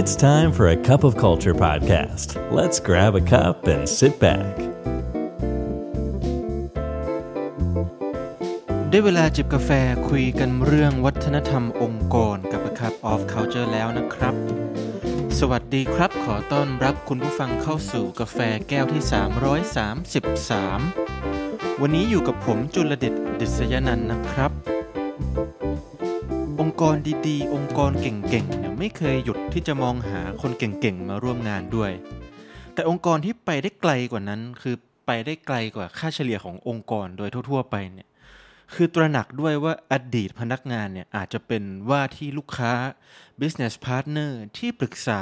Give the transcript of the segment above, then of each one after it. It's time for a cup of culture podcast. Let's grab a cup and sit back. ได้เวลาจิบกาแฟคุยกันเรื่องวัฒนธรรมองค์กรกับ A Cup of Culture แล้วนะครับสวัสดีครับขอต้อนรับคุณผู้ฟังเข้าสู่กาแฟแก้วที่333วันนี้อยู่กับผมจุลเดชดิษยนันท์นะครับองค์กรดีๆองค์กรเก่งๆเนี่ยไม่เคยหยุดที่จะมองหาคนเก่งๆมาร่วมงานด้วยแต่องค์กรที่ไปได้ไกลกว่านั้นคือไปได้ไกลกว่าค่าเฉลี่ยขององค์กรโดยทั่วๆไปเนี่ยคือตระหนักด้วยว่าอดีตพนักงานเนี่ยอาจจะเป็นว่าที่ลูกค้า business partner ที่ปรึกษา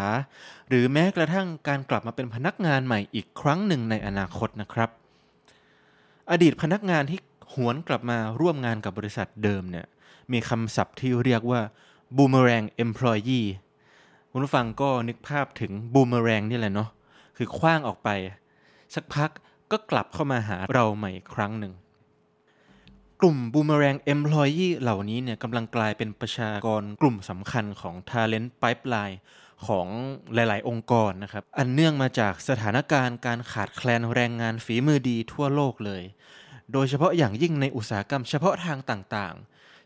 หรือแม้กระทั่งการกลับมาเป็นพนักงานใหม่อีกครั้งหนึ่งในอนาคตนะครับอดีตพนักงานที่หวนกลับมาร่วมงานกับบริษัทเดิมเนี่ยมีคำศัพท์ที่เรียกว่า boomerang employee คุณผู้ฟังก็นึกภาพถึง boomerang นี่แหละเนาะคือขว้างออกไปสักพักก็กลับเข้ามาหาเราใหม่อีกครั้งหนึ่งกลุ่ม boomerang employee เหล่านี้เนี่ยกำลังกลายเป็นประชากรกลุ่มสำคัญของ talent pipeline ของหลายๆองค์กรนะครับอันเนื่องมาจากสถานการณ์การขาดแคลนแรงงานฝีมือดีทั่วโลกเลยโดยเฉพาะอย่างยิ่งในอุตสาหกรรมเฉพาะทางต่างๆ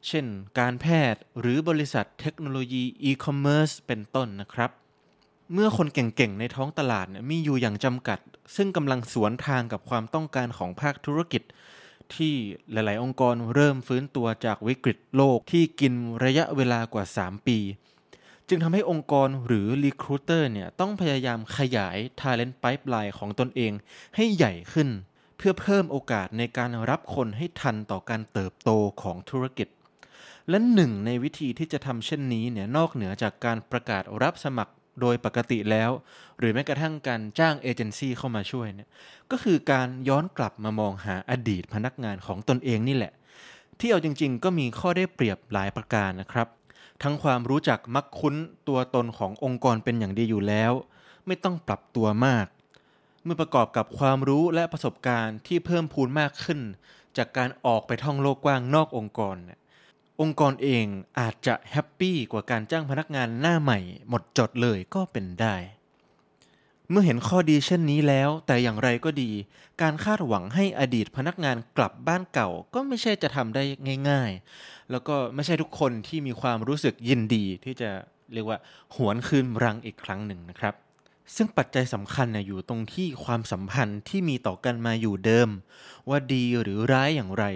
เช่นการแพทย์หรือบริษัทเทคโนโลยีอีคอมเมิร์ซเป็นต้นนะครับเมื่อคนเก่งๆในท้องตลาดเนี่ยมีอยู่อย่างจำกัดซึ่งกำลังสวนทางกับความต้องการของภาคธุรกิจที่หลายๆองค์กรเริ่มฟื้นตัวจากวิกฤตโลกที่กินระยะเวลากว่า3ปีจึงทำให้องค์กรหรือ recruiter เนี่ยต้องพยายามขยาย talent pipeline ของตนเองให้ใหญ่ขึ้นเพื่อเพิ่มโอกาสในการรับคนให้ทันต่อการเติบโตของธุรกิจและหนึ่งในวิธีที่จะทำเช่นนี้เนี่ยนอกเหนือจากการประกาศรับสมัครโดยปกติแล้วหรือแม้กระทั่งการจ้างเอเจนซี่เข้ามาช่วยเนี่ยก็คือการย้อนกลับมามองหาอดีตพนักงานของตนเองนี่แหละที่เอาจริงๆก็มีข้อได้เปรียบหลายประการนะครับทั้งความรู้จักมักคุ้นตัวตนขององค์กรเป็นอย่างดีอยู่แล้วไม่ต้องปรับตัวมากเมื่อประกอบกับความรู้และประสบการณ์ที่เพิ่มพูนมากขึ้นจากการออกไปท่องโลกกว้างนอกองค์กรเนี่ยองค์กรเองอาจจะแฮปปี้กว่าการจ้างพนักงานหน้าใหม่หมดจดเลยก็เป็นได้เมื่อเห็นข้อดีเช่นนี้แล้วแต่อย่างไรก็ดีการคาดหวังให้อดีตพนักงานกลับบ้านเก่าก็ไม่ใช่จะทำได้ง่ายๆแล้วก็ไม่ใช่ทุกคนที่มีความรู้สึกยินดีที่จะเรียกว่าหวนคืนรังอีกครั้งหนึ่งนะครับซึ่งปัจจัยสำคัญอยู่ตรงที่ความสัมพันธ์ที่มีต่อกันมาอยู่เดิมว่าดีหรือร้ายอย่างไร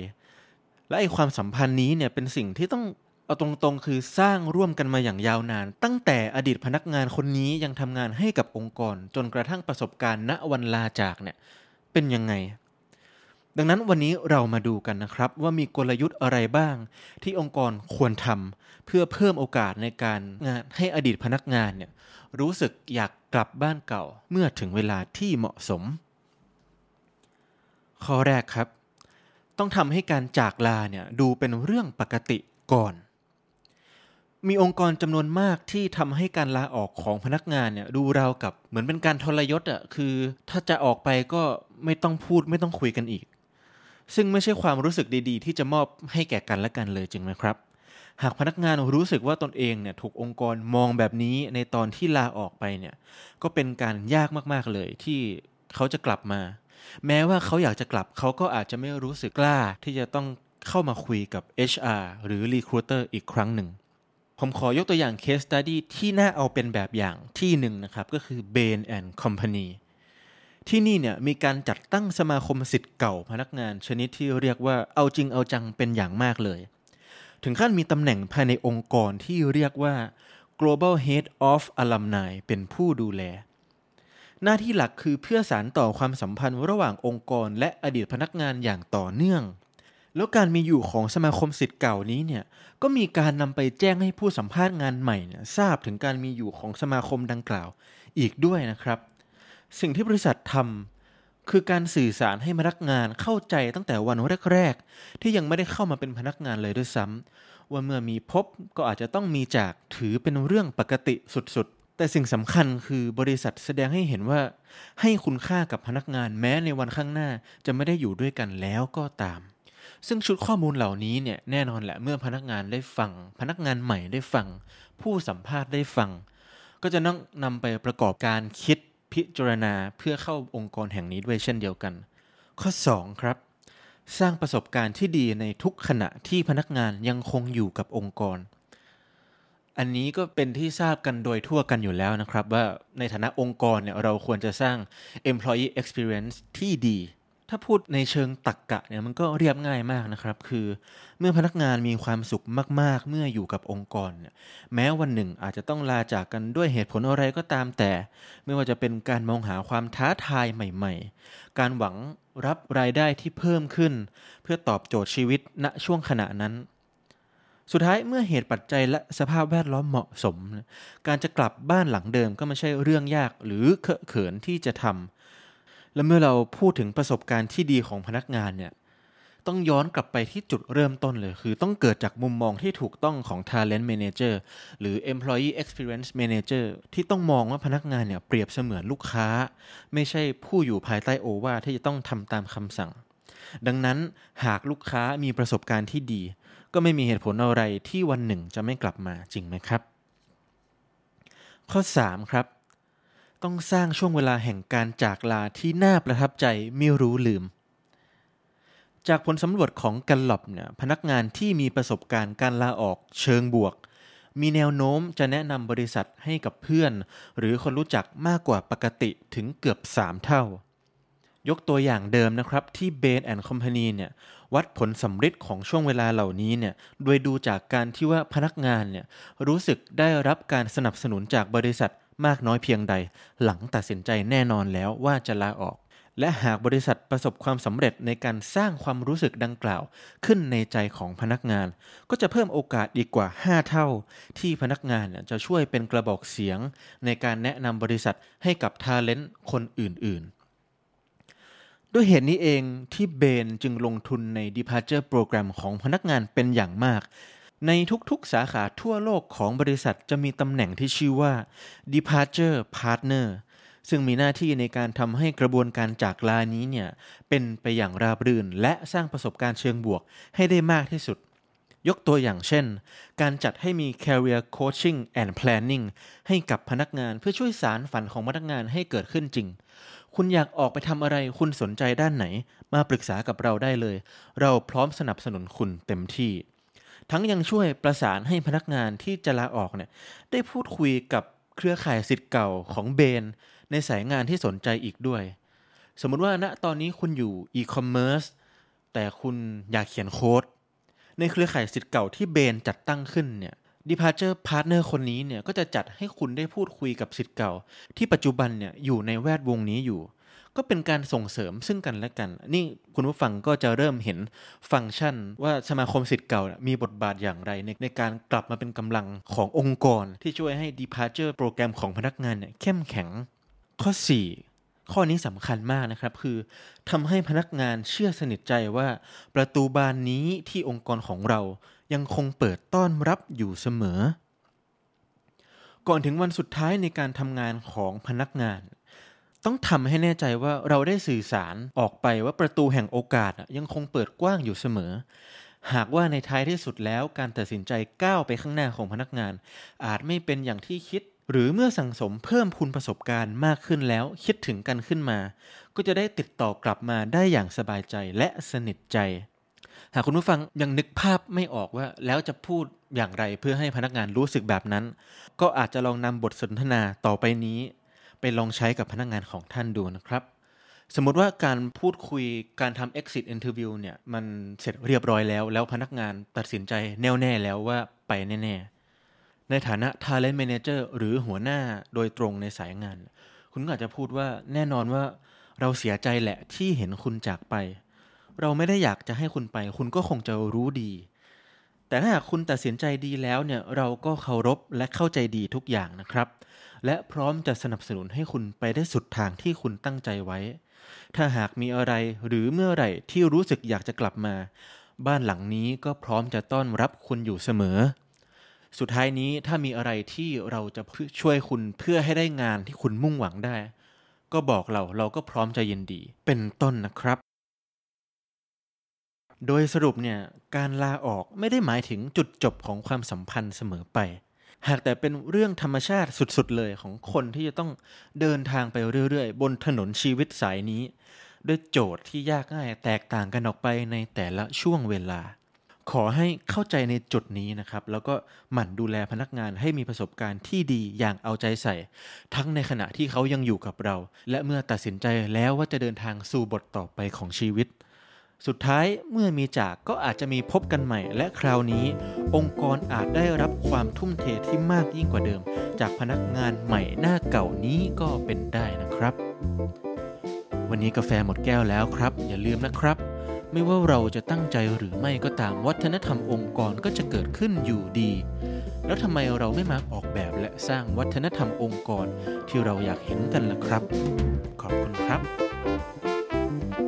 และไอ้ความสัมพันธ์นี้เนี่ยเป็นสิ่งที่ต้องเอาตรงๆคือสร้างร่วมกันมาอย่างยาวนานตั้งแต่อดีตพนักงานคนนี้ยังทำงานให้กับองค์กรจนกระทั่งประสบการณ์ณวันลาจากเนี่ยเป็นยังไงดังนั้นวันนี้เรามาดูกันนะครับว่ามีกลยุทธ์อะไรบ้างที่องค์กรควรทำเพื่อเพิ่มโอกาสในการงานให้อดีตพนักงานเนี่ยรู้สึกอยากกลับบ้านเก่าเมื่อถึงเวลาที่เหมาะสมข้อแรกครับต้องทำให้การจากลาเนี่ยดูเป็นเรื่องปกติก่อนมีองค์กรจำนวนมากที่ทำให้การลาออกของพนักงานเนี่ยดูราวกับเหมือนเป็นการทรยศคือถ้าจะออกไปก็ไม่ต้องพูดไม่ต้องคุยกันอีกซึ่งไม่ใช่ความรู้สึกดีๆที่จะมอบให้แก่กันและกันเลยจริงไหมครับหากพนักงานรู้สึกว่าตนเองเนี่ยถูกองค์กรมองแบบนี้ในตอนที่ลาออกไปเนี่ยก็เป็นการยากมากๆเลยที่เขาจะกลับมาแม้ว่าเขาอยากจะกลับเขาก็อาจจะไม่รู้สึกกล้าที่จะต้องเข้ามาคุยกับ HR หรือ Recruiter อีกครั้งหนึ่งผมขอยกตัวอย่าง Case Study ที่น่าเอาเป็นแบบอย่างที่หนึ่งนะครับก็คือ Bain & Company ที่นี่เนี่ยมีการจัดตั้งสมาคมศิษย์เก่าพนักงานชนิดที่เรียกว่าเอาจริงเอาจังเป็นอย่างมากเลยถึงขั้นมีตำแหน่งภายในองค์กรที่เรียกว่า Global Head of Alumni เป็นผู้ดูแลหน้าที่หลักคือเพื่อสานต่อความสัมพันธ์ระหว่างองค์กรและอดีตพนักงานอย่างต่อเนื่องแล้วการมีอยู่ของสมาคมศิษย์เก่านี้เนี่ยก็มีการนำไปแจ้งให้ผู้สัมภาษณ์งานใหม่เนี่ยทราบถึงการมีอยู่ของสมาคมดังกล่าวอีกด้วยนะครับสิ่งที่บริษัททำคือการสื่อสารให้พนักงานเข้าใจตั้งแต่วันแรกๆที่ยังไม่ได้เข้ามาเป็นพนักงานเลยด้วยซ้ำว่าเมื่อมีพบก็อาจจะต้องมีจากถือเป็นเรื่องปกติสุดๆแต่สิ่งสำคัญคือบริษัทแสดงให้เห็นว่าให้คุณค่ากับพนักงานแม้ในวันข้างหน้าจะไม่ได้อยู่ด้วยกันแล้วก็ตามซึ่งชุดข้อมูลเหล่านี้เนี่ยแน่นอนแหละเมื่อพนักงานได้ฟังพนักงานใหม่ได้ฟังผู้สัมภาษณ์ได้ฟัง ก็จะต้องนำไปประกอบการคิดพิจารณาเพื่อเข้าองค์กรแห่งนี้ด้วยเช่นเดียวกันข้อ2ครับสร้างประสบการณ์ที่ดีในทุกขณะที่พนักงานยังคงอยู่กับองค์กรอันนี้ก็เป็นที่ทราบกันโดยทั่วกันอยู่แล้วนะครับว่าในฐานะองค์กรเนี่ยเราควรจะสร้าง employee experience ที่ดีถ้าพูดในเชิงตรรกะเนี่ยมันก็เรียบง่ายมากนะครับคือเมื่อพนักงานมีความสุขมากๆเมื่ออยู่กับองค์กรเนี่ยแม้วันหนึ่งอาจจะต้องลาจากกันด้วยเหตุผลอะไรก็ตามแต่ไม่ว่าจะเป็นการมองหาความท้าทายใหม่ๆการหวังรับรายได้ที่เพิ่มขึ้นเพื่อตอบโจทย์ชีวิตณช่วงขณะนั้นสุดท้ายเมื่อเหตุปัจจัยและสภาพแวดล้อมเหมาะสมการจะกลับบ้านหลังเดิมก็ไม่ใช่เรื่องยากหรือเคอะเขินที่จะทำและเมื่อเราพูดถึงประสบการณ์ที่ดีของพนักงานเนี่ยต้องย้อนกลับไปที่จุดเริ่มต้นเลยคือต้องเกิดจากมุมมองที่ถูกต้องของ Talent Manager หรือ Employee Experience Manager ที่ต้องมองว่าพนักงานเนี่ยเปรียบเสมือนลูกค้าไม่ใช่ผู้อยู่ภายใต้โอวาทที่จะต้องทำตามคำสั่งดังนั้นหากลูกค้ามีประสบการณ์ที่ดีก็ไม่มีเหตุผลอะไรที่วันหนึ่งจะไม่กลับมาจริงไหมครับข้อ3ครับต้องสร้างช่วงเวลาแห่งการจากลาที่น่าประทับใจไม่รู้ลืมจากผลสำรวจของ Gallup เนี่ยพนักงานที่มีประสบการณ์การลาออกเชิงบวกมีแนวโน้มจะแนะนำบริษัทให้กับเพื่อนหรือคนรู้จักมากกว่าปกติถึงเกือบ3เท่ายกตัวอย่างเดิมนะครับที่ Bain & Company เนี่ยวัดผลสำฤทธิ์ของช่วงเวลาเหล่านี้เนี่ยโดยดูจากการที่ว่าพนักงานเนี่ยรู้สึกได้รับการสนับสนุนจากบริษัทมากน้อยเพียงใดหลังตัดสินใจแน่นอนแล้วว่าจะลาออกและหากบริษัทประสบความสำเร็จในการสร้างความรู้สึกดังกล่าวขึ้นในใจของพนักงานก็จะเพิ่มโอกาสอีกกว่า5เท่าที่พนักงานจะช่วยเป็นกระบอกเสียงในการแนะนำบริษัทให้กับ Talent คนอื่นๆด้วยเหตุนี้เองที่เบนจึงลงทุนใน Departure Program ของพนักงานเป็นอย่างมากในทุกๆสาขาทั่วโลกของบริษัทจะมีตำแหน่งที่ชื่อว่า Departure Partner ซึ่งมีหน้าที่ในการทำให้กระบวนการจากลานี้เนี่ยเป็นไปอย่างราบรื่นและสร้างประสบการณ์เชิงบวกให้ได้มากที่สุดยกตัวอย่างเช่นการจัดให้มี Career Coaching and Planning ให้กับพนักงานเพื่อช่วยสานฝันของพนักงานให้เกิดขึ้นจริงคุณอยากออกไปทำอะไรคุณสนใจด้านไหนมาปรึกษากับเราได้เลยเราพร้อมสนับสนุนคุณเต็มที่ทั้งยังช่วยประสานให้พนักงานที่จะลาออกเนี่ยได้พูดคุยกับเครือข่ายศิษย์เก่าของเบนในสายงานที่สนใจอีกด้วยสมมุติว่าณตอนนี้คุณอยู่ e-commerce แต่คุณอยากเขียนโค้ดในเครือข่ายศิษย์เก่าที่เบนจัดตั้งขึ้นเนี่ยDeparture Partner คนนี้เนี่ยก็จะจัดให้คุณได้พูดคุยกับศิษย์เก่าที่ปัจจุบันเนี่ยอยู่ในแวดวงนี้อยู่ก็เป็นการส่งเสริมซึ่งกันและกันนี่คุณผู้ฟังก็จะเริ่มเห็นฟังก์ชันว่าสมาคมศิษย์เก่ามีบทบาทอย่างไรในการกลับมาเป็นกำลังขององค์กรที่ช่วยให้ Departure Program ของพนักงานเนี่ยเข้มแข็งข้อ4ข้อนี้สำคัญมากนะครับคือทำให้พนักงานเชื่อสนิทใจว่าประตูบานนี้ที่องค์กรของเรายังคงเปิดต้อนรับอยู่เสมอก่อนถึงวันสุดท้ายในการทำงานของพนักงานต้องทำให้แน่ใจว่าเราได้สื่อสารออกไปว่าประตูแห่งโอกาสยังคงเปิดกว้างอยู่เสมอหากว่าในท้ายที่สุดแล้วการตัดสินใจก้าวไปข้างหน้าของพนักงานอาจไม่เป็นอย่างที่คิดหรือเมื่อสั่งสมเพิ่มพูนประสบการณ์มากขึ้นแล้วคิดถึงกันขึ้นมาก็จะได้ติดต่อกลับมาได้อย่างสบายใจและสนิทใจหากคุณผู้ฟังยังนึกภาพไม่ออกว่าแล้วจะพูดอย่างไรเพื่อให้พนักงานรู้สึกแบบนั้นก็อาจจะลองนำบทสนทนาต่อไปนี้ไปลองใช้กับพนักงานของท่านดูนะครับสมมติว่าการพูดคุยการทำ exit interview เนี่ยมันเสร็จเรียบร้อยแล้วพนักงานตัดสินใจแน่วแน่แล้วว่าไปแน่ๆในฐานะ talent manager หรือหัวหน้าโดยตรงในสายงานคุณก็อาจจะพูดว่าแน่นอนว่าเราเสียใจแหละที่เห็นคุณจากไปเราไม่ได้อยากจะให้คุณไปคุณก็คงจะรู้ดีแต่ถ้าหากคุณตัดสินใจดีแล้วเนี่ยเราก็เคารพและเข้าใจดีทุกอย่างนะครับและพร้อมจะสนับสนุนให้คุณไปได้สุดทางที่คุณตั้งใจไว้ถ้าหากมีอะไรหรือเมื่อไหร่ที่รู้สึกอยากจะกลับมาบ้านหลังนี้ก็พร้อมจะต้อนรับคุณอยู่เสมอสุดท้ายนี้ถ้ามีอะไรที่เราจะช่วยคุณเพื่อให้ได้งานที่คุณมุ่งหวังได้ก็บอกเราก็พร้อมจะยินดีเป็นต้นนะครับโดยสรุปเนี่ยการลาออกไม่ได้หมายถึงจุดจบของความสัมพันธ์เสมอไป หากแต่เป็นเรื่องธรรมชาติสุดๆเลยของคนที่จะต้องเดินทางไปเรื่อยๆบนถนนชีวิตสายนี้ด้วยโจทย์ที่ยากง่ายแตกต่างกันออกไปในแต่ละช่วงเวลาขอให้เข้าใจในจุดนี้นะครับแล้วก็หมั่นดูแลพนักงานให้มีประสบการณ์ที่ดีอย่างเอาใจใส่ทั้งในขณะที่เขายังอยู่กับเราและเมื่อตัดสินใจแล้วว่าจะเดินทางสู่บทต่อไปของชีวิตสุดท้ายเมื่อมีจากก็อาจจะมีพบกันใหม่และคราวนี้องค์กรอาจได้รับความทุ่มเทที่มากยิ่งกว่าเดิมจากพนักงานใหม่หน้าเก่านี้ก็เป็นได้นะครับวันนี้กาแฟหมดแก้วแล้วครับอย่าลืมนะครับไม่ว่าเราจะตั้งใจหรือไม่ก็ตามวัฒนธรรมองค์กรก็จะเกิดขึ้นอยู่ดีแล้วทำไมเราไม่มาออกแบบและสร้างวัฒนธรรมองค์กรที่เราอยากเห็นกันล่ะครับขอบคุณครับ